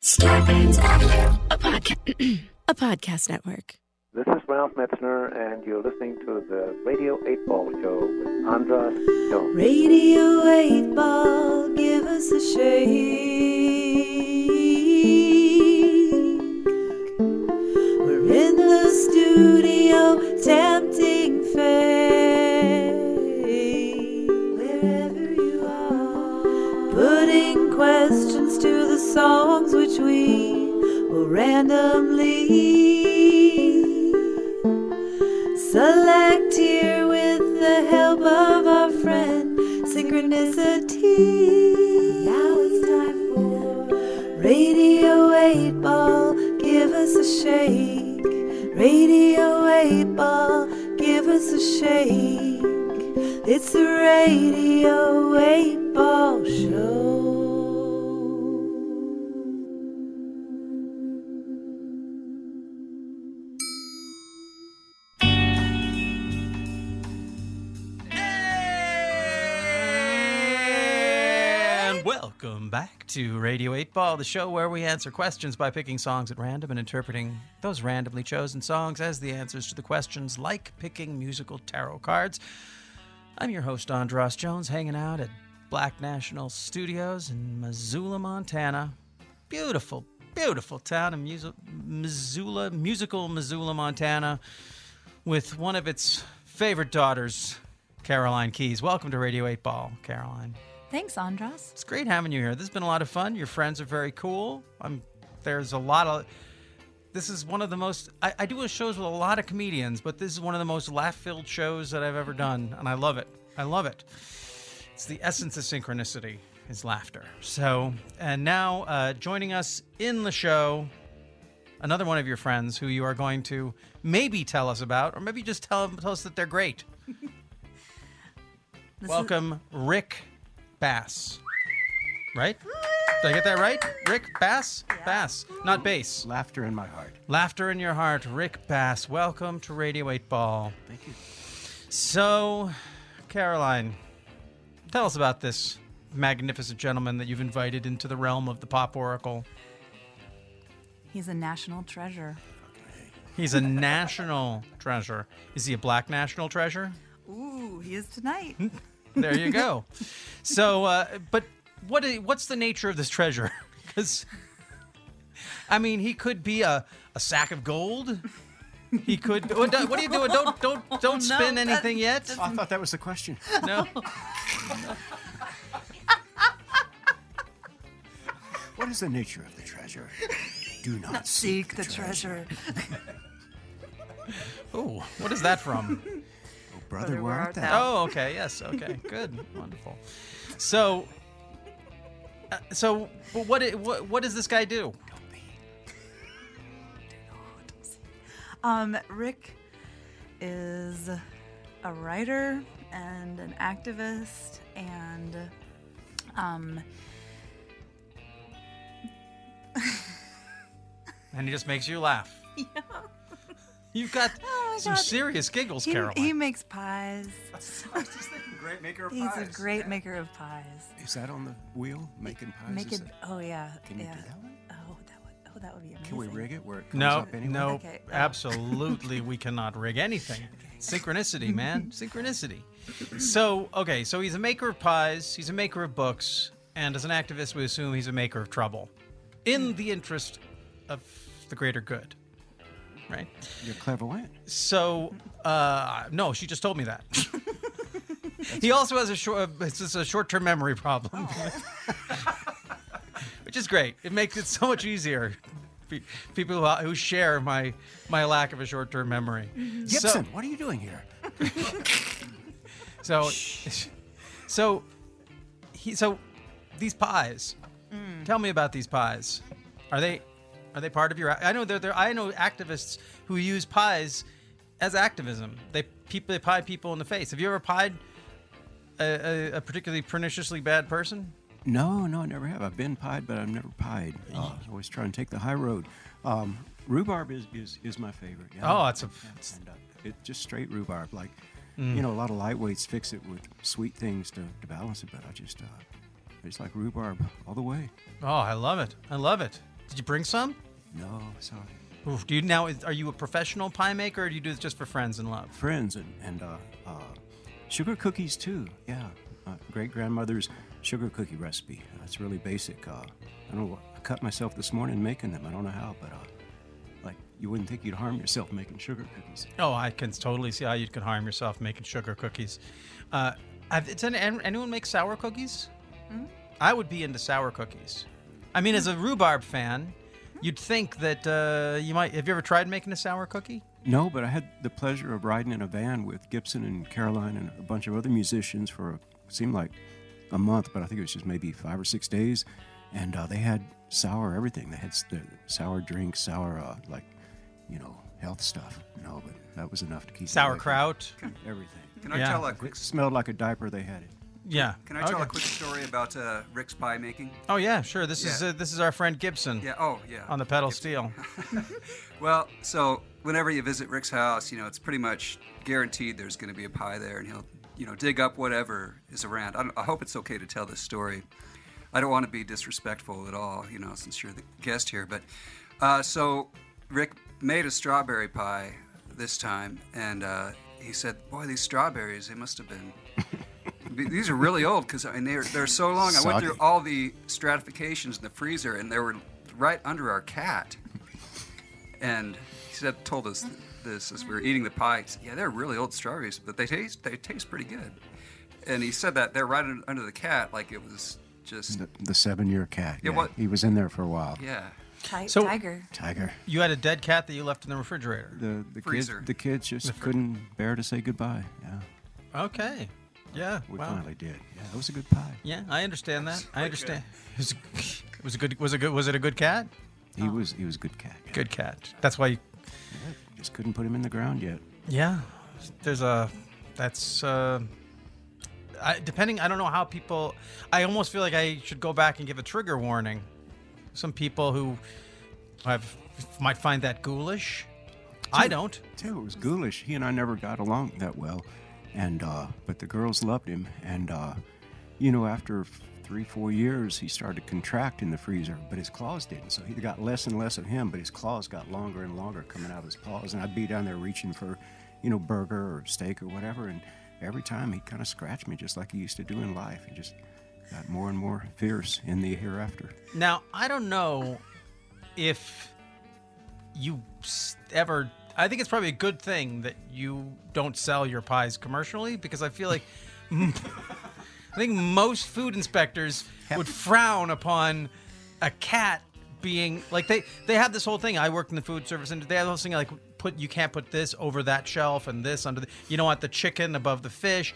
Starbane's Audio, a podcast network. This is Ralph Metzner, and you're listening to the Radio 8 Ball Show with Andras Jones. Radio 8 Ball, give us a shake. We're in the studio, tempting fate. Wherever you are, putting questions to the songs which we will randomly select here with the help of our friend Synchronicity. Now it's time for Radio 8 Ball, give us a shake. Radio 8 Ball, give us a shake. It's the Radio 8 Ball Show. Welcome back to Radio 8 Ball, the show where we answer questions by picking songs at random and interpreting those randomly chosen songs as the answers to the questions, like picking musical tarot cards. I'm your host, Andras Jones, hanging out at Black National Studios in Missoula, Montana. Beautiful, beautiful town in Missoula, musical Missoula, Montana, with one of its favorite daughters, Caroline Keys. Welcome to Radio 8 Ball, Caroline. Thanks, Andras. It's great having you here. This has been a lot of fun. Your friends are very cool. This is one of the most... I do shows with a lot of comedians, but this is one of the most laugh-filled shows that I've ever done, and I love it. I love it. It's the essence of synchronicity, is laughter. So, and now joining us in the show, another one of your friends who you are going to maybe tell us about, or maybe just tell us that they're great. Welcome, Rick Bass, right? Did I get that right? Rick Bass? Yeah. Bass, not bass. Laughter in my heart. Laughter in your heart. Rick Bass, welcome to Radio 8 Ball. Thank you. So, Caroline, tell us about this magnificent gentleman that you've invited into the realm of the Pop Oracle. He's a national treasure. Okay. He's a national treasure. Is he a black national treasure? Ooh, he is tonight. There you go. So, but what's the nature of this treasure? Because, I mean, he could be a sack of gold. He could. What are you doing? Don't spin anything yet. I thought that was the question. No. What is the nature of the treasure? Do not seek the treasure. Oh, what is that from? Brother, where art thou? Oh, okay. Yes. Okay. Good. Wonderful. So, what does this guy do? Don't be. Rick is a writer and an activist, and and he just makes you laugh. Yeah. You've got some serious giggles, Caroline. He makes pies. I was just thinking, great maker of pies. He's a great maker of pies. Is that on the wheel, making pies? Oh, yeah. Can you do that one? Oh, that would be amazing. Can we rig it where it comes up anyway? No, okay. Absolutely we cannot rig anything. Synchronicity, man. Synchronicity. So he's a maker of pies, he's a maker of books, and as an activist, we assume he's a maker of trouble in the interest of the greater good. Right. You're clairvoyant. So, no, she just told me that. He also has a short-term memory problem, which is great. It makes it so much easier. People who share my lack of a short-term memory. Gibson, what are you doing here? So these pies. Tell me about these pies. Are they part of your... I know activists who use pies as activism. They pie people in the face. Have you ever pied a particularly perniciously bad person? No, I never have. I've been pied, but I've never pied. I always try and take the high road. Rhubarb is my favorite. Yeah. Oh, it's just straight rhubarb. Like, a lot of lightweights fix it with sweet things to balance it, but I just like rhubarb all the way. Oh, I love it. Did you bring some? No, sorry. Oof, do you now? Are you a professional pie maker, or do you do this just for friends and love? Friends and sugar cookies too. Yeah, great grandmother's sugar cookie recipe. It's really basic. I don't know. I cut myself this morning making them. I don't know how, but like you wouldn't think you'd harm yourself making sugar cookies. Oh, I can totally see how you could harm yourself making sugar cookies. Anyone make sour cookies? Mm-hmm. I would be into sour cookies. I mean, as a rhubarb fan, you'd think that you might. Have you ever tried making a sour cookie? No, but I had the pleasure of riding in a van with Gibson and Caroline and a bunch of other musicians for it seemed like a month, but I think it was just maybe 5 or 6 days, and they had sour everything. They had sour drinks, sour like, you know, health stuff. No, but that was enough to keep sauerkraut, everything. Can I tell a quick? It smelled like a diaper. They had it. Yeah. Can I tell a quick story about Rick's pie making? Oh yeah, sure. This is our friend Gibson. Yeah. Oh yeah. On the pedal Gibson. Steel. Well, so whenever you visit Rick's house, you know it's pretty much guaranteed there's going to be a pie there, and he'll dig up whatever is around. I hope it's okay to tell this story. I don't want to be disrespectful at all, since you're the guest here. But so Rick made a strawberry pie this time, and he said, "Boy, these strawberries—they must have been." These are really old because they're so long. Soggy. I went through all the stratifications in the freezer, and they were right under our cat. And he told us this as we were eating the pie. He said, "Yeah, they're really old strawberries, but they taste pretty good." And he said that they're right under the cat, like it was just the 7-year cat. Yeah, he was in there for a while. Yeah. Tiger. You had a dead cat that you left in the refrigerator. The freezer. The kids just couldn't bear to say goodbye. Yeah. Okay. Yeah, we finally did. Yeah, it was a good pie. Yeah, I understand that. I understand. Was it a good cat? He was a good cat. Yeah. Good cat. That's why you just couldn't put him in the ground yet. Yeah, I don't know how people. I almost feel like I should go back and give a trigger warning. Some people who might find that ghoulish. I don't. Too, it was ghoulish. He and I never got along that well. And but the girls loved him, and after 3-4 years he started to contract in the freezer, but his claws didn't. So he got less and less of him, but his claws got longer and longer coming out of his paws. And I'd be down there reaching for, burger or steak or whatever, and every time he'd kind of scratch me, just like he used to do in life. He just got more and more fierce in the hereafter. Now I don't know if you ever. I think it's probably a good thing that you don't sell your pies commercially, because I feel like I think most food inspectors would frown upon a cat being like they have this whole thing. I worked in the food service, and they have this thing like you can't put this over that shelf and this under the. You don't want the chicken above the fish.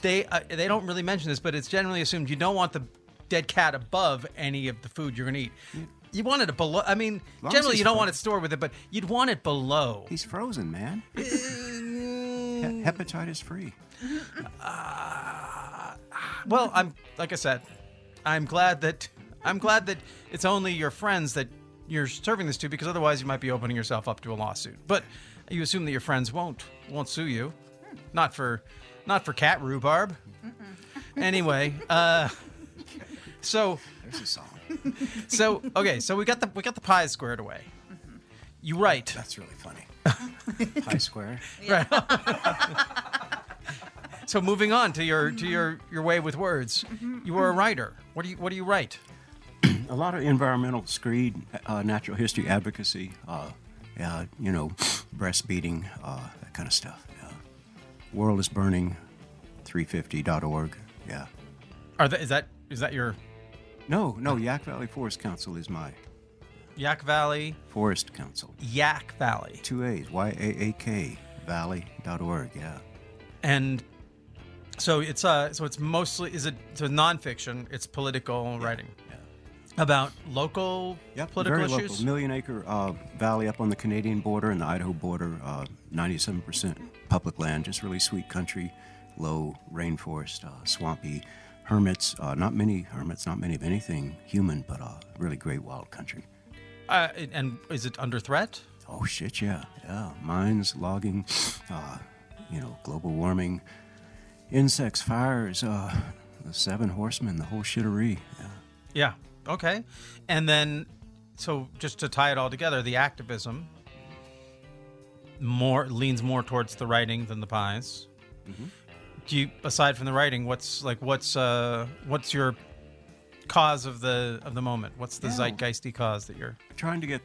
They don't really mention this, but it's generally assumed you don't want the dead cat above any of the food you're going to eat. Yeah. You want it below. I mean, generally you don't want it stored with it, but you'd want it below. He's frozen, man. Hepatitis free. Well, I'm glad that it's only your friends that you're serving this to, because otherwise you might be opening yourself up to a lawsuit. But you assume that your friends won't sue you, not for cat rhubarb. Anyway, so there's a song. So okay, so we got the pie squared away. Mm-hmm. You're right. That's really funny. Pie square. Right. So moving on to your way with words. Mm-hmm. You are a writer. What do you write? A lot of environmental screed, natural history advocacy, breastfeeding, that kind of stuff. World is burning, 350.org. Yeah. Is that your? No, Yaak Valley Forest Council is my... Yaak Valley... Forest Council. Yaak Valley. 2 A's, Y-A-A-K, valley.org, yeah. And so it's mostly... It's nonfiction, it's political writing. Yeah. About local political issues? Local. Million-acre valley up on the Canadian border and the Idaho border, 97% public land, just really sweet country, low rainforest, swampy... Hermits, not many of anything human, but really great wild country. And is it under threat? Oh, shit, yeah. Mines, logging, global warming, insects, fires, the 7 horsemen, the whole shittery. Yeah. Okay. And then, So just to tie it all together, the activism leans more towards the writing than the pies. Mm-hmm. Do you, aside from the writing, what's your cause of the moment? What's the zeitgeisty cause that you're trying to get?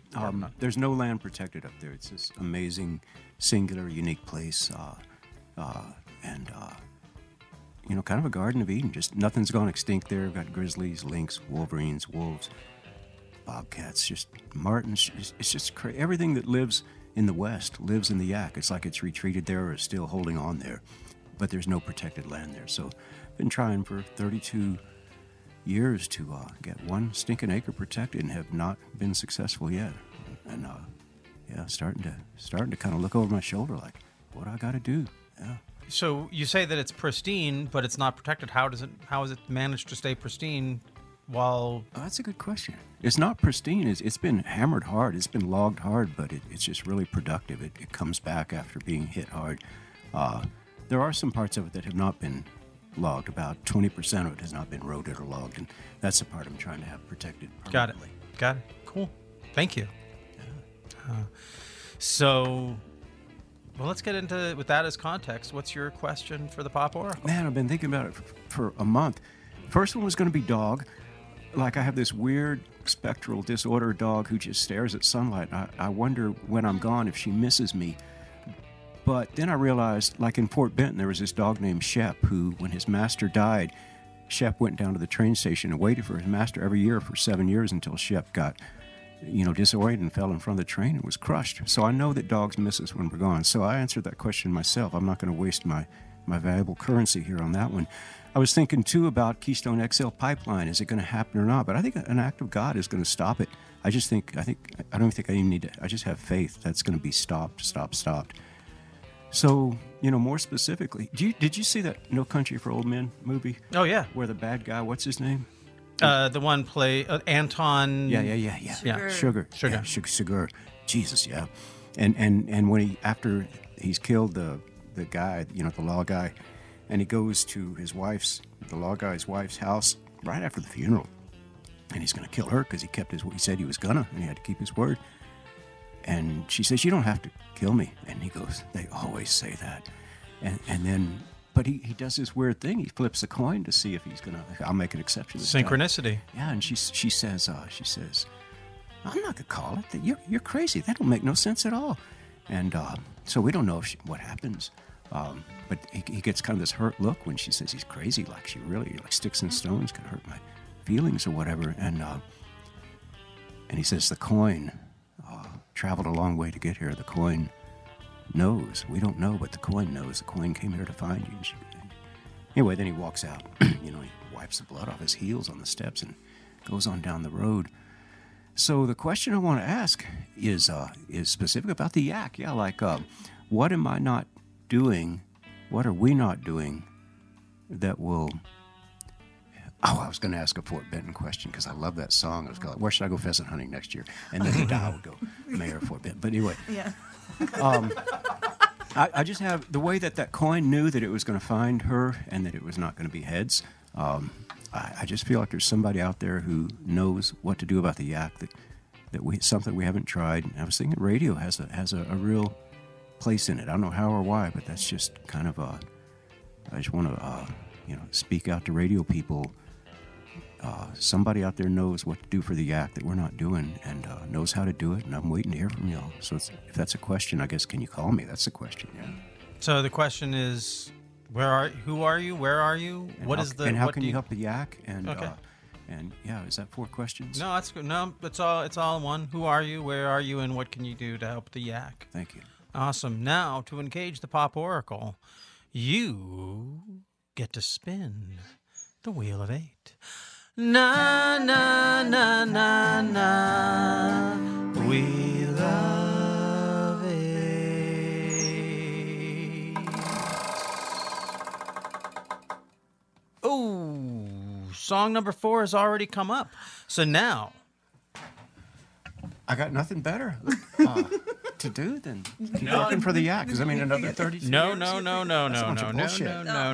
There's no land protected up there. It's this amazing, singular, unique place, and kind of a Garden of Eden. Just nothing's gone extinct there. We've got grizzlies, lynx, wolverines, wolves, bobcats, just martens. It's just crazy. Everything that lives in the West lives in the Yaak. It's like it's retreated there or is still holding on there, but there's no protected land there. So I've been trying for 32 years to get one stinking acre protected and have not been successful yet. And starting to kind of look over my shoulder like, what I got to do? Yeah. So you say that it's pristine, but it's not protected. How is it managed to stay pristine? That's a good question. It's not pristine. It's been hammered hard. It's been logged hard, but it's just really productive. It comes back after being hit hard. There are some parts of it that have not been logged. About 20% of it has not been roaded or logged, and that's the part I'm trying to have protected permanently. Got it. Cool. Thank you. Yeah. Well, let's get into, with that as context, what's your question for the Pop Oracle? Man, I've been thinking about it for a month. First one was going to be dog. Like, I have this weird spectral disorder dog who just stares at sunlight. I wonder when I'm gone if she misses me. But then I realized, like in Fort Benton, there was this dog named Shep who, when his master died, Shep went down to the train station and waited for his master every year for 7 years until Shep got disoriented and fell in front of the train and was crushed. So I know that dogs miss us when we're gone. So I answered that question myself. I'm not going to waste my valuable currency here on that one. I was thinking, too, about Keystone XL Pipeline. Is it going to happen or not? But I think an act of God is going to stop it. I don't think I even need to. I just have faith that's going to be stopped. So, more specifically, did you see that No Country for Old Men movie? Oh, yeah. Where the bad guy, what's his name? The one play Anton. Yeah. Sugar. Jesus, yeah. And when after he's killed the guy, the law guy, and he goes to the law guy's wife's house right after the funeral, and he's going to kill her because he said he was gonna, and he had to keep his word. And she says, "You don't have to kill me." And he goes, "They always say that," and then. But he does this weird thing. He flips a coin to see if he's going to... I'll make an exception. Synchronicity. Yeah, and she says, "I'm not going to call it. You're crazy. That don't make no sense at all." And so we don't know what happens. But he gets kind of this hurt look when she says he's crazy, like she really... Like sticks and stones can hurt my feelings or whatever. And he says, "The coin traveled a long way to get here. The coin... knows. We don't know, but the coin knows. The coin came here to find you." Anyway, then he walks out. He wipes the blood off his heels on the steps and goes on down the road. So the question I want to ask is specific about the Yaak. Yeah, like, what am I not doing? What are we not doing that will... Oh, I was going to ask a Fort Benton question because I love that song. I was going, "Where should I go pheasant hunting next year?" And then I would go, "Mayor of Fort Benton." But anyway, yeah. I just have the way that coin knew that it was going to find her and that it was not going to be heads. I just feel like there's somebody out there who knows what to do about the Yaak that we haven't tried. And I was thinking radio has a real place in it. I don't know how or why, but that's just kind of a. I just want to speak out to radio people. Somebody out there knows what to do for the Yaak that we're not doing and knows how to do it, and I'm waiting to hear from y'all. So if that's a question, I guess, can you call me? That's the question, yeah. So the question is, who are you? Where are you? How can you help the Yaak? And, okay. Is that 4 questions? No, that's good. No, it's all one. Who are you? Where are you? And what can you do to help the Yaak? Thank you. Awesome. Now, to engage the Pop Oracle, you get to spin the Wheel of 8. Na, na, na, na, na, Wheel of 8. Oh, song number 4 has already come up. So now... I got nothing better to do than keep working for the Yaak. Does that mean another 32 years? No. I'm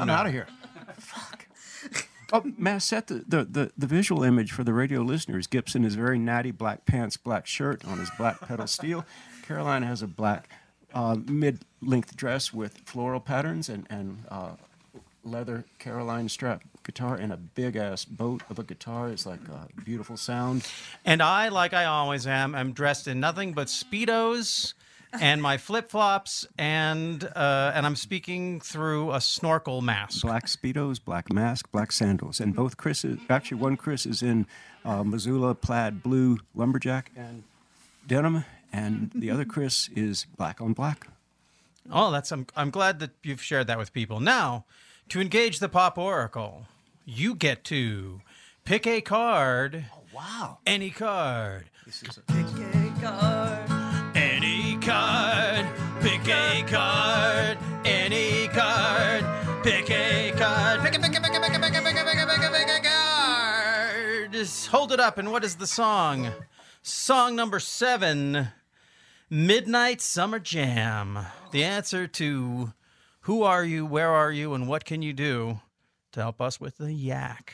out of here. Oh, Mass set the visual image for the radio listeners. Gip's in his very natty black pants, black shirt, on his black pedal steel. Caroline has a black mid-length dress with floral patterns and leather Caroline strap guitar, and a big-ass boat of a guitar. It's like a beautiful sound. And I, like I always am, I'm dressed in nothing but Speedos and my flip-flops, and I'm speaking through a snorkel mask. Black Speedos, black mask, black sandals. And both Chris's, actually one Chris is in Missoula plaid blue lumberjack and denim, and the other Chris is black on black. Oh, that's, I'm glad that you've shared that with people. Now, to engage the Pop Oracle, you get to pick a card. Oh, wow. Any card. This is pick a card. Card, pick a card, any card, pick a card, pick a card. Just hold it up, and what is the song? Song number 7, Midnight Summer Jam. The answer to who are you, where are you, and what can you do to help us with the Yaak.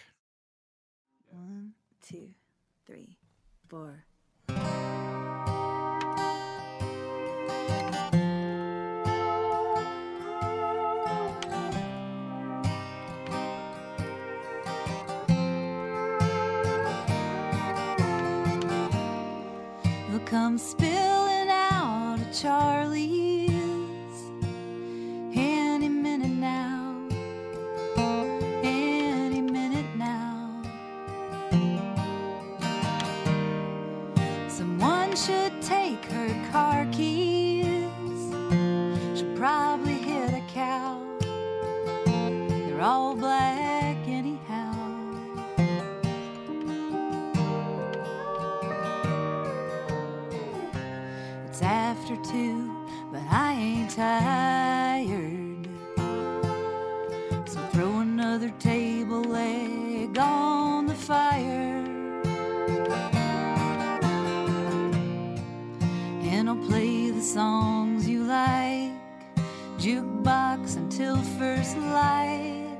1, 2, 3, 4. Come spilling out of Charlie's any minute now, any minute now. Someone should take her car keys, she'll probably hit a cow. They're all black anyhow. After 2, but I ain't tired, so throw another table leg on the fire, and I'll play the songs you like, jukebox until first light,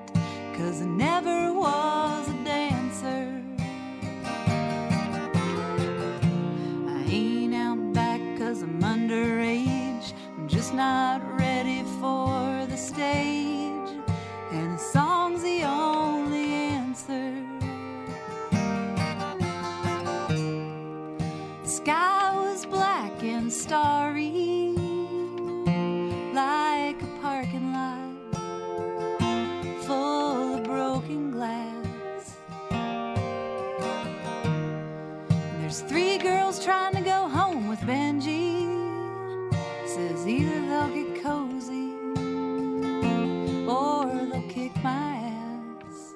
'cause I never was a dancer. I'm underage, I'm just not ready for the stage, and the song's the only answer. The sky was black and starry, like a parking lot full of broken glass. And there's 3 girls trying to go home with Benji. Says either they'll get cozy or they'll kick my ass.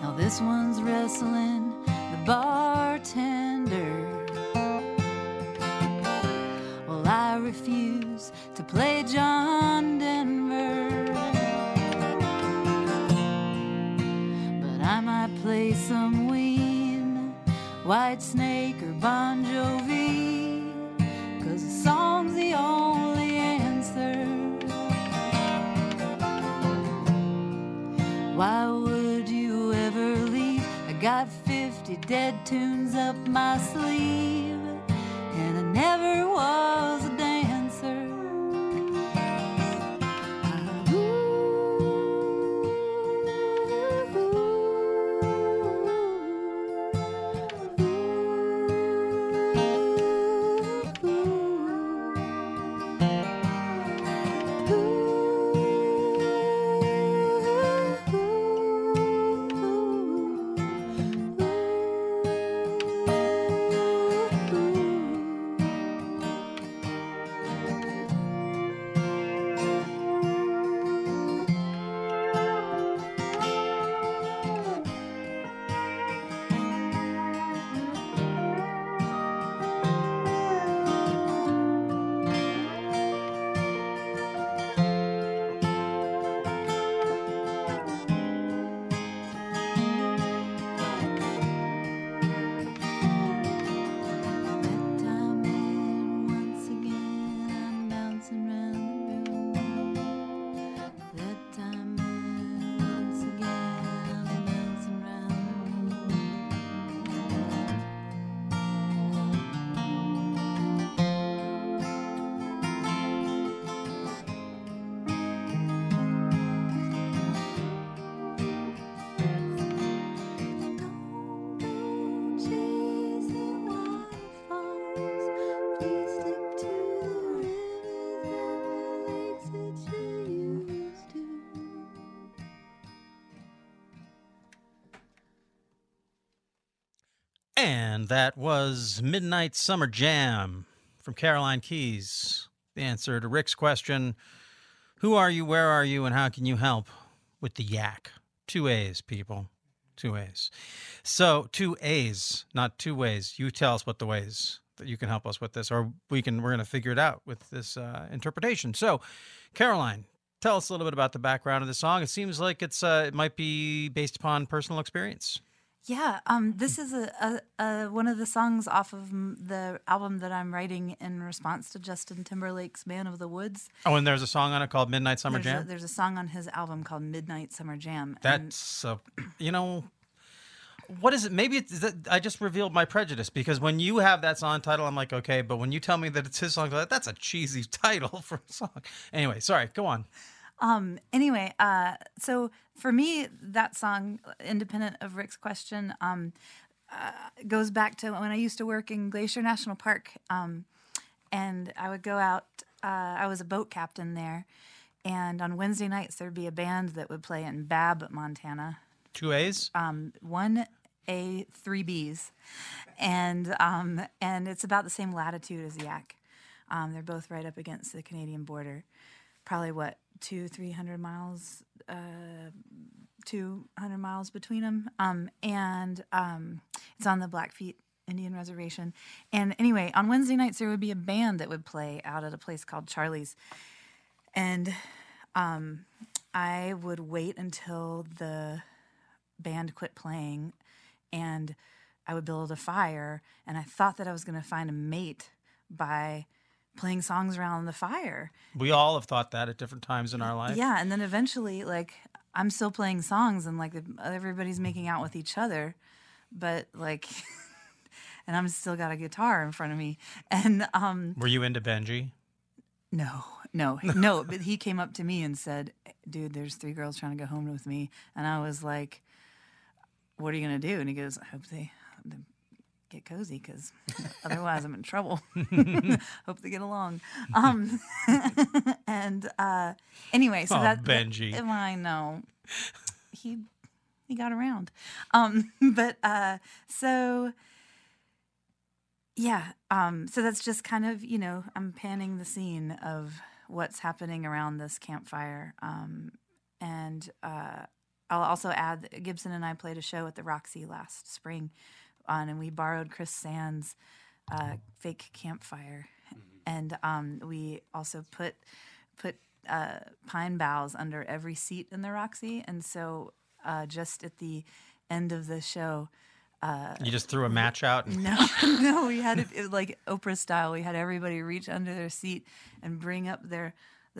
Now this one's wrestling the bartender. Well, I refuse to play John Denver, but I might play some weed, White Snake or Bon Jovi, 'cause the song's the only answer. Why would you ever leave? I got 50 dead tunes up my sleeve, and I never was a dancer. And that was Midnight Summer Jam from Caroline Keys. The answer to Rick's question, who are you, where are you, and how can you help with the Yaak? Two A's, people. Two A's. So, two A's, not two ways. You tell us what the ways that you can help us with this, or we're going to figure it out with this interpretation. So, Caroline, tell us a little bit about the background of the song. It seems like it might be based upon personal experience. Yeah, this is one of the songs off of the album that I'm writing in response to Justin Timberlake's Man of the Woods. Oh, and there's a song on it called Midnight Summer Jam? There's a song on his album called Midnight Summer Jam. That's, what is it? Maybe I just revealed my prejudice, because when you have that song title, I'm like, okay, but when you tell me that it's his song, that's a cheesy title for a song. Anyway, sorry, go on. So for me, that song, independent of Rick's question, goes back to when I used to work in Glacier National Park, and I would go out, I was a boat captain there, and on Wednesday nights there'd be a band that would play in Babb, Montana. Two A's? One A, three B's, and it's about the same latitude as Yaak. They're both right up against the Canadian border. Probably 200-300 miles, 200 miles between them, and it's on the Blackfeet Indian Reservation. And anyway, on Wednesday nights there would be a band that would play out at a place called Charlie's, and I would wait until the band quit playing, and I would build a fire, and I thought that I was going to find a mate by playing songs around the fire. We all have thought that at different times in our life. Yeah, and then eventually, I'm still playing songs, and, everybody's making out with each other, but, and I'm still got a guitar in front of me. And were you into Benji? No, but he came up to me and said, dude, there's three girls trying to go home with me, and I was like, what are you going to do? And he goes, I hope they get cozy, because otherwise I'm in trouble. Hope they get along. Anyway, so that Benji. I know he got around. So that's just kind of I'm panning the scene of what's happening around this campfire, and I'll also add that Gibson and I played a show at the Roxy last spring. And we borrowed Chris Sands' fake campfire, and we also put pine boughs under every seat in the Roxy, and so just at the end of the show, you just threw a match out. No, we had it like Oprah style. We had everybody reach under their seat and bring up the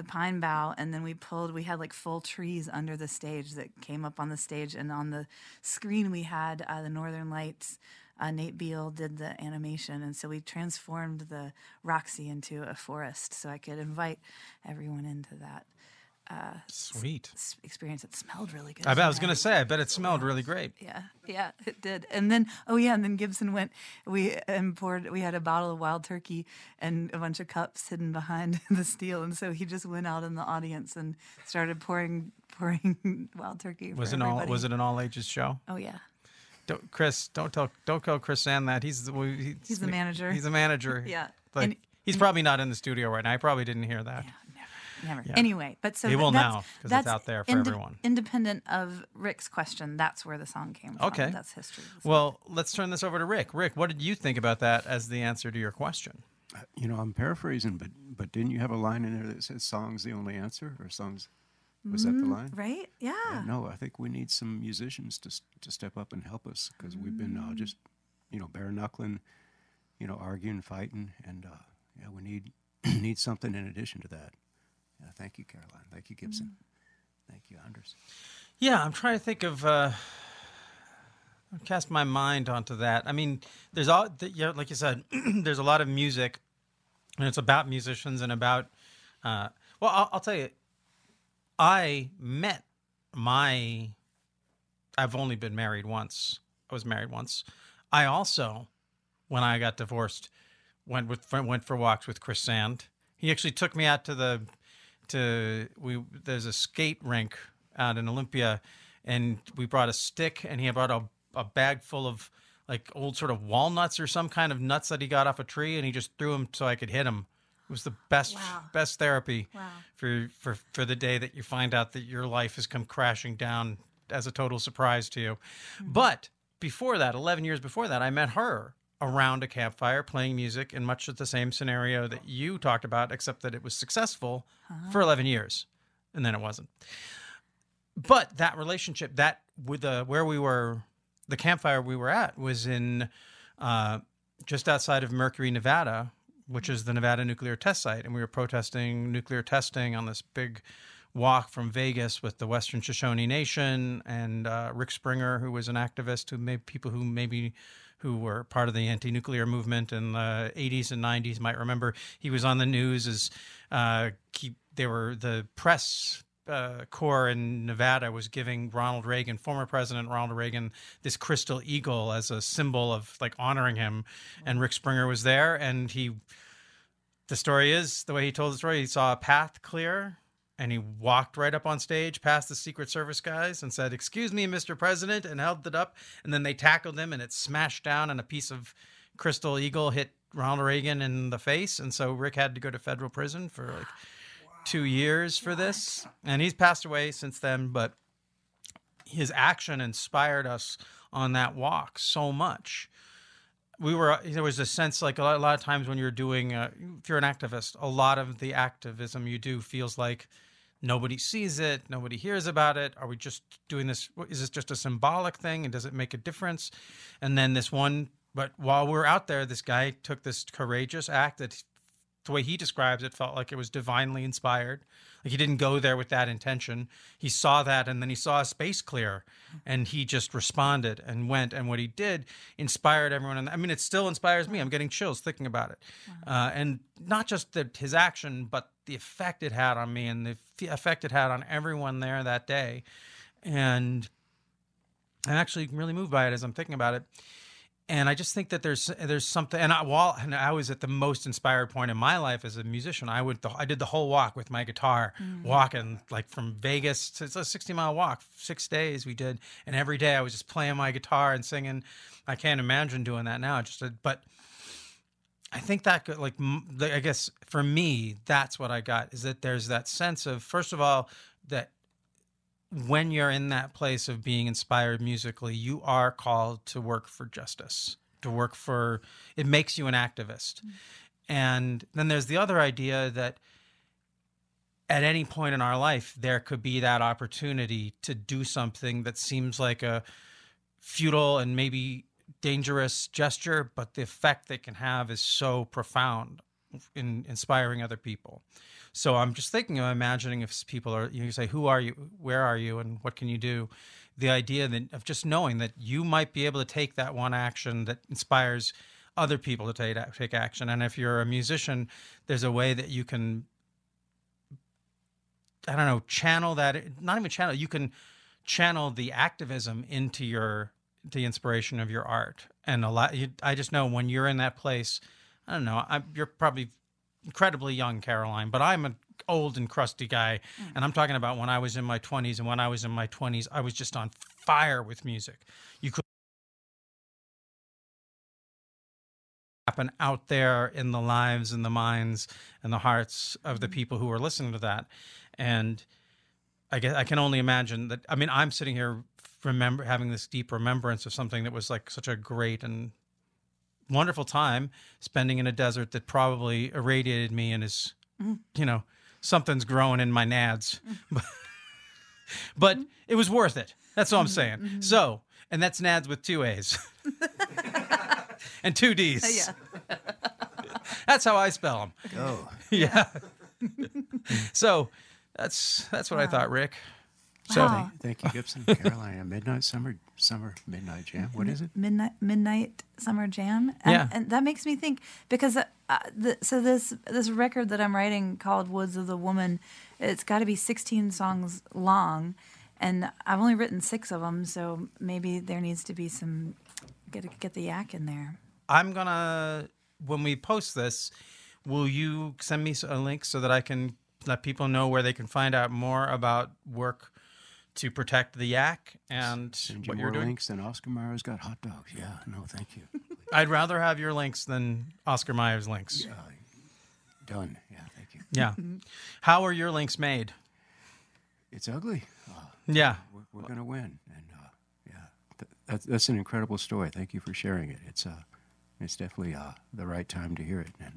pine bough, and then we had full trees under the stage that came up on the stage, and on the screen we had the Northern Lights. Nate Beale did the animation, and so we transformed the Roxy into a forest, so I could invite everyone into that sweet experience. It smelled really good. I bet it smelled really great. Yeah, it did. And then, Gibson went. We had a bottle of Wild Turkey and a bunch of cups hidden behind the steel, and so he just went out in the audience and started pouring Wild Turkey. Was it an all ages show? Oh yeah. Don't tell Chris Sand that he's the manager. He's the manager. Yeah. He's probably not in the studio right now. I probably didn't hear that. Yeah. Never. Yeah. Anyway, but so now because it's out there for everyone. Independent of Rick's question, that's where the song came from. Okay, that's history. Well, let's turn this over to Rick. Rick, what did you think about that as the answer to your question? I'm paraphrasing, but didn't you have a line in there that says "Song's the only answer" or "Song's"? Was that the line? Right? Yeah. No, I think we need some musicians to step up and help us, because we've been just bare knuckling, arguing, fighting, and we need something in addition to that. Thank you, Caroline. Thank you, Gibson. Mm-hmm. Thank you, Andras. Yeah, I'm trying to think of. Cast my mind onto that. I mean, there's all, like you said, there's a lot of music, and it's about musicians and about. I'll tell you, I've only been married once. I was married once. I also, when I got divorced, went for walks with Chris Sand. He actually took me out to there's a skate rink out in Olympia, and we brought a stick, and he brought a bag full of like old sort of walnuts or some kind of nuts that he got off a tree, and he just threw them so I could hit him. It was the best, best therapy for the day that you find out that your life has come crashing down as a total surprise to you. Mm-hmm. But before that, 11 years before that, I met her around a campfire playing music in much of the same scenario that you talked about, except that it was successful for 11 years. And then it wasn't. But that relationship, that with the, where we were, the campfire we were at was in just outside of Mercury, Nevada, which is the Nevada nuclear test site. And we were protesting nuclear testing on this big walk from Vegas with the Western Shoshone Nation and Rick Springer, who was an activist who made people who maybe who were part of the anti-nuclear movement in the 80s and 90s might remember. He was on the news as they were the press corps in Nevada was giving Ronald Reagan, former president Ronald Reagan, this crystal eagle as a symbol of like honoring him. And Rick Springer was there, and he, the story is the way he told the story, he saw a path clear. And he walked right up on stage past the Secret Service guys and said, "Excuse me, Mr. President," and held it up. And then they tackled him, and it smashed down, and a piece of crystal eagle hit Ronald Reagan in the face. And so Rick had to go to federal prison for like 2 years for this. And he's passed away since then. But his action inspired us on that walk so much. We were, there was a sense like a lot of times when you're doing, if you're an activist, a lot of the activism you do feels like nobody sees it, nobody hears about it. Are we just doing this? Is this just a symbolic thing? And does it make a difference? And then this one, but while we were out there, this guy took this courageous act that the way he describes it felt like it was divinely inspired. Like he didn't go there with that intention. He saw that, and then he saw a space clear, and he just responded and went. And what he did inspired everyone. And I mean, it still inspires me. I'm getting chills thinking about it. And not just his action, but the effect it had on me and the effect it had on everyone there that day. And I'm actually really moved by it as I'm thinking about it. And I just think that there's something, and I was at the most inspired point in my life as a musician. I did the whole walk with my guitar, walking like from Vegas to, it's a 60-mile walk, 6 days we did, and every day I was just playing my guitar and singing. I can't imagine doing that now. But I think that could, like, I guess for me, that's what I got is that there's that sense of, first of all, that when you're in that place of being inspired musically, you are called to work for justice, to work for, it makes you an activist. Mm-hmm. And then there's the other idea that at any point in our life, there could be that opportunity to do something that seems like a futile and maybe dangerous gesture, but the effect they can have is so profound in inspiring other people. So I'm just thinking of imagining if people are, you say, who are you, where are you, and what can you do? The idea that, of just knowing that you might be able to take that one action that inspires other people to take action. And if you're a musician, there's a way that you can, I don't know, channel that, not even channel, you can channel the activism into the inspiration of your art. And I just know when you're in that place, I don't know, you're probably incredibly young, Caroline, but I'm an old and crusty guy. Mm-hmm. And I'm talking about when I was in my 20s. And when I was in my 20s, I was just on fire with music. You could happen out there in the lives and the minds and the hearts of the people who are listening to that. And I guess I can only imagine that. I mean, I'm sitting here having this deep remembrance of something that was like such a great and wonderful time spending in a desert that probably irradiated me and is, you know, something's growing in my nads, but it was worth it. That's all I'm saying. Mm-hmm. So, and that's nads with 2 A's and 2 D's. Yeah. That's how I spell them. Oh, yeah. So that's what I thought, Rick. So wow. Thank you, Gibson, Caroline. Midnight summer midnight jam. What is it? Midnight summer jam. And that makes me think because this record that I'm writing called Woods of the Woman, it's got to be 16 songs long, and I've only written 6 of them. So maybe there needs to be some get the yak in there. I'm gonna, when we post this, will you send me a link so that I can let people know where they can find out more about work to protect the yak and what you're doing. Links than Oscar Mayer's got hot dogs. Yeah, no, thank you. I'd rather have your links than Oscar Mayer's links. Yeah. Done. Yeah, thank you. Yeah. How are your links made? It's ugly. Yeah. We're going to win. And yeah, that's an incredible story. Thank you for sharing it. It's definitely the right time to hear it. And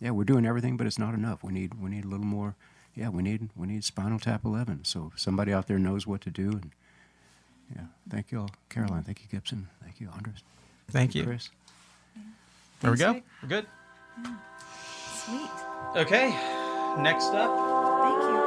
yeah, we're doing everything, but it's not enough. We need a little more. Yeah, we need Spinal Tap 11. So somebody out there knows what to do. And yeah, thank you all, Caroline. Thank you, Gibson. Thank you, Andras. Thank you, Chris. Yeah. There we go. Rick. We're good. Yeah. Sweet. Okay. Next up. Thank you, Rick.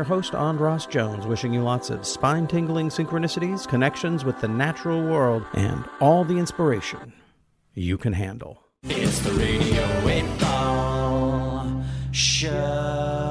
your host, Andras Jones, wishing you lots of spine-tingling synchronicities, connections with the natural world, and all the inspiration you can handle. It's the Radio 8 Ball Show.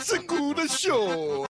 It's a good show.